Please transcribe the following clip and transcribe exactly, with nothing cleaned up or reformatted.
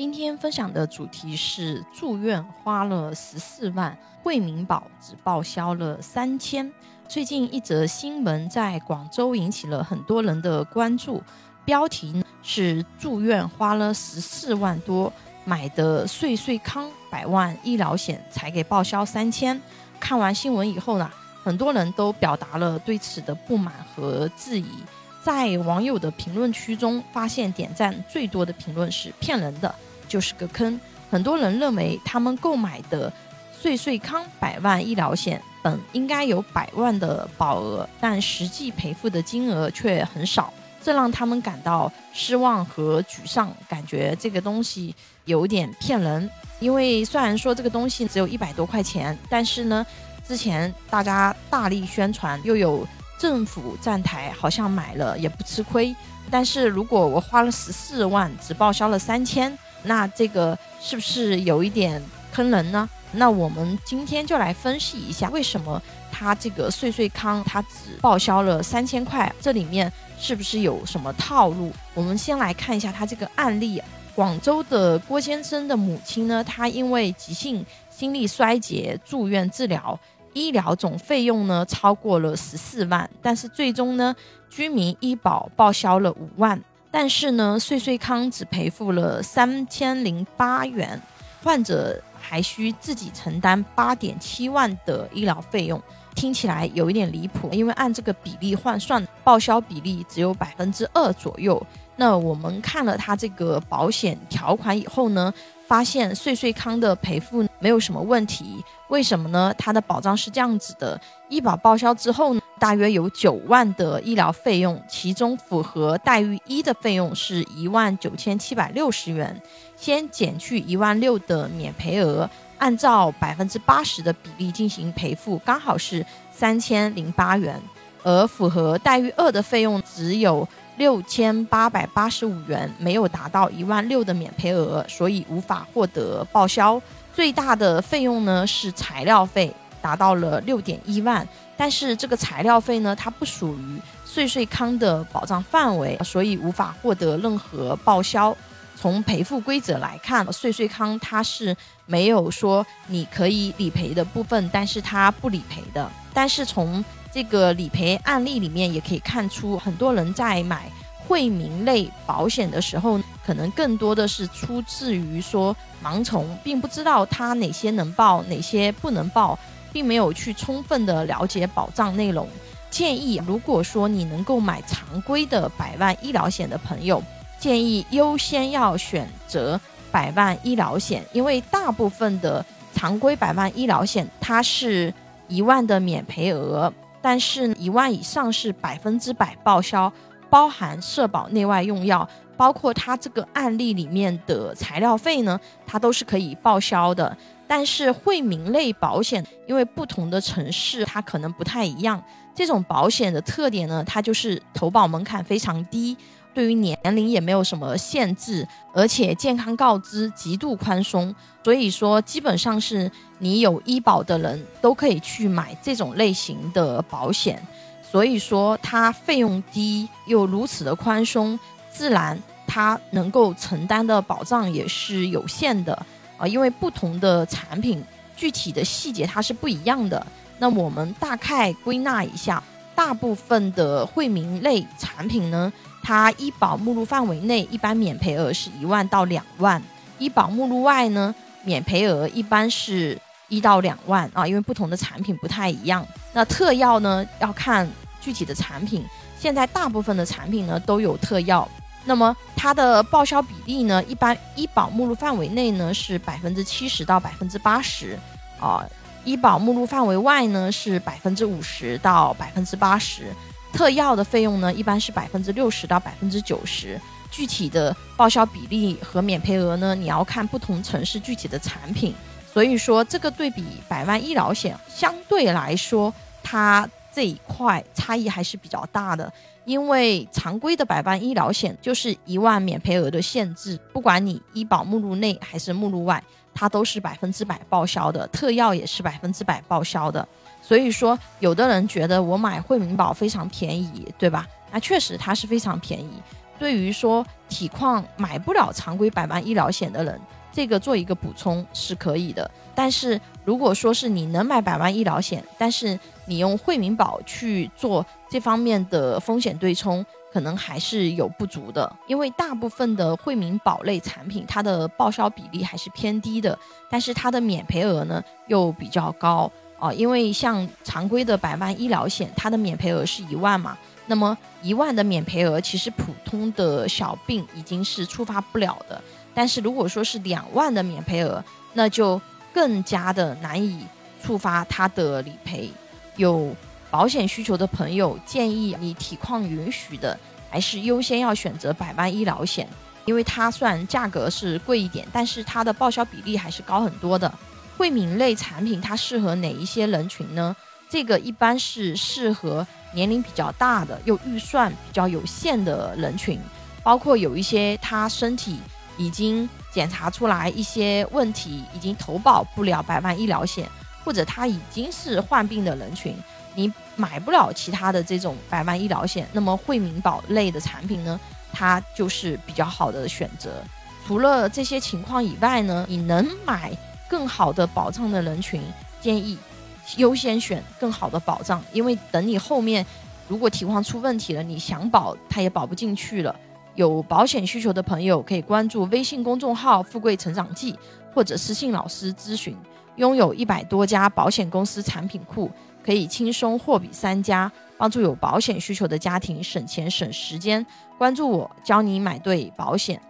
今天分享的主题是住院花了十四万，惠民保只报销了三千。最近一则新闻在广州引起了很多人的关注，标题是住院花了十四万多，买的岁岁康百万医疗险才给报销三千。看完新闻以后呢，很多人都表达了对此的不满和质疑。在网友的评论区中，发现点赞最多的评论是骗人的，就是个坑。很多人认为他们购买的岁岁康百万医疗险本应该有百万的保额，但实际赔付的金额却很少，这让他们感到失望和沮丧，感觉这个东西有点骗人。因为虽然说这个东西只有一百多块钱，但是呢，之前大家大力宣传，又有政府站台，好像买了也不吃亏。但是如果我花了十四万，只报销了三千，那这个是不是有一点坑人呢？那我们今天就来分析一下，为什么他这个岁岁康他只报销了三千块，这里面是不是有什么套路？我们先来看一下他这个案例。广州的郭先生的母亲呢，她因为急性心力衰竭住院治疗，医疗总费用呢超过了十四万，但是最终呢，居民医保报销了五万，但是呢，岁岁康只赔付了三千零八元，患者还需自己承担 八点七万的医疗费用。听起来有一点离谱，因为按这个比例换算，报销比例只有 百分之二 左右。那我们看了他这个保险条款以后呢，发现岁岁康的赔付没有什么问题。为什么呢？他的保障是这样子的，医保报销之后呢，大约有九万的医疗费用，其中符合待遇一的费用是一万九千七百六十元，先减去一万六的免赔额，按照 百分之八十 的比例进行赔付，刚好是三千零八元。而符合待遇二的费用只有六千八百八十五元，没有达到一万六的免赔额，所以无法获得报销。最大的费用呢是材料费，达到了 六点一万，但是这个材料费呢，它不属于岁岁康的保障范围，所以无法获得任何报销。从赔付规则来看，岁岁康它是没有说你可以理赔的部分，但是它不理赔的。但是从这个理赔案例里面也可以看出，很多人在买惠民类保险的时候，可能更多的是出自于说盲从，并不知道它哪些能报哪些不能报，并没有去充分的了解保障内容。建议如果说你能够买常规的百万医疗险的朋友，建议优先要选择百万医疗险，因为大部分的常规百万医疗险它是一万的免赔额，但是一万以上是百分之百报销，包含社保内外用药，包括它这个案例里面的材料费呢，它都是可以报销的。但是惠民类保险，因为不同的城市它可能不太一样，这种保险的特点呢，它就是投保门槛非常低，对于年龄也没有什么限制，而且健康告知极度宽松，所以说基本上是你有医保的人都可以去买这种类型的保险。所以说它费用低又如此的宽松，自然它能够承担的保障也是有限的、呃、因为不同的产品具体的细节它是不一样的。那我们大概归纳一下，大部分的惠民类产品呢，它医保目录范围内一般免赔额是一万到两万，医保目录外呢，免赔额一般是一到两万啊，因为不同的产品不太一样。那特药呢，要看具体的产品，现在大部分的产品呢都有特药。那么它的报销比例呢，一般医保目录范围内呢是百分之七十到百分之八十啊，医保目录范围外呢是百分之五十到百分之八十。特药的费用呢，一般是百分之六十到百分之九十，具体的报销比例和免赔额呢，你要看不同城市具体的产品。所以说，这个对比百万医疗险，相对来说，它这一块差异还是比较大的。因为常规的百万医疗险就是一万免赔额的限制，不管你医保目录内还是目录外，它都是百分之百报销的，特药也是百分之百报销的。所以说有的人觉得我买惠民保非常便宜，对吧？那确实它是非常便宜，对于说体况买不了常规百万医疗险的人，这个做一个补充是可以的。但是如果说是你能买百万医疗险，但是你用惠民保去做这方面的风险对冲，可能还是有不足的。因为大部分的惠民保类产品它的报销比例还是偏低的，但是它的免赔额呢又比较高、呃、因为像常规的百万医疗险它的免赔额是一万嘛，那么一万的免赔额其实普通的小病已经是触发不了的，但是如果说是两万的免赔额，那就更加的难以触发它的理赔。有保险需求的朋友，建议你体况允许的还是优先要选择百万医疗险，因为它虽然价格是贵一点，但是它的报销比例还是高很多的。惠民类产品它适合哪一些人群呢？这个一般是适合年龄比较大的又预算比较有限的人群，包括有一些他身体已经检查出来一些问题，已经投保不了百万医疗险，或者他已经是患病的人群，你买不了其他的这种百万医疗险，那么惠民保类的产品呢，它就是比较好的选择。除了这些情况以外呢，你能买更好的保障的人群，建议优先选更好的保障，因为等你后面如果体况出问题了，你想保它也保不进去了。有保险需求的朋友可以关注微信公众号富贵成长记，或者私信老师咨询。拥有一百多家保险公司产品库，可以轻松货比三家，帮助有保险需求的家庭省钱省时间。关注我，教你买对保险。